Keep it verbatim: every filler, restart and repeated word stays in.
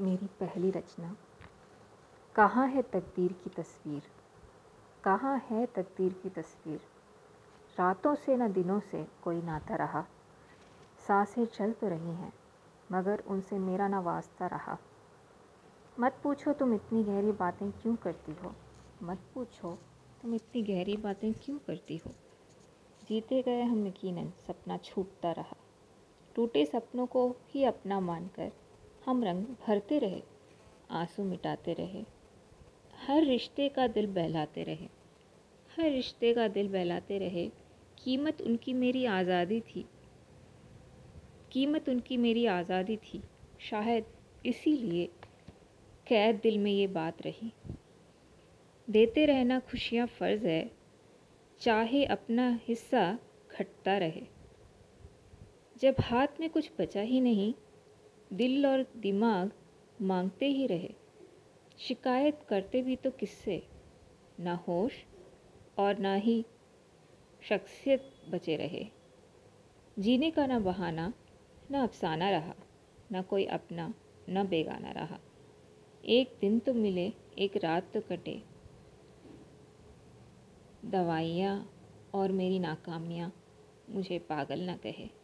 मेरी पहली रचना कहाँ है तकदीर की तस्वीर, कहाँ है तकदीर की तस्वीर। रातों से न दिनों से कोई नाता रहा, सांसें चल तो रही हैं मगर उनसे मेरा ना वास्ता रहा। मत पूछो तुम इतनी गहरी बातें क्यों करती हो, मत पूछो तुम इतनी गहरी बातें क्यों करती हो। जीते गए हम यकीनन, सपना छूटता रहा। टूटे सपनों को ही अपना मानकर हम रंग भरते रहे, आंसू मिटाते रहे, हर रिश्ते का दिल बहलाते रहे, हर रिश्ते का दिल बहलाते रहे। कीमत उनकी मेरी आज़ादी थी, कीमत उनकी मेरी आज़ादी थी। शायद इसीलिए कैद दिल में ये बात रही। देते रहना खुशियाँ फ़र्ज़ है, चाहे अपना हिस्सा घटता रहे। जब हाथ में कुछ बचा ही नहीं, दिल और दिमाग मांगते ही रहे। शिकायत करते भी तो किससे, ना होश और ना ही शख्सियत बचे रहे। जीने का ना बहाना, ना अफसाना रहा, ना कोई अपना ना बेगाना रहा। एक दिन तो मिले, एक रात तो कटे। दवाइयाँ और मेरी नाकामियाँ मुझे पागल ना कहे।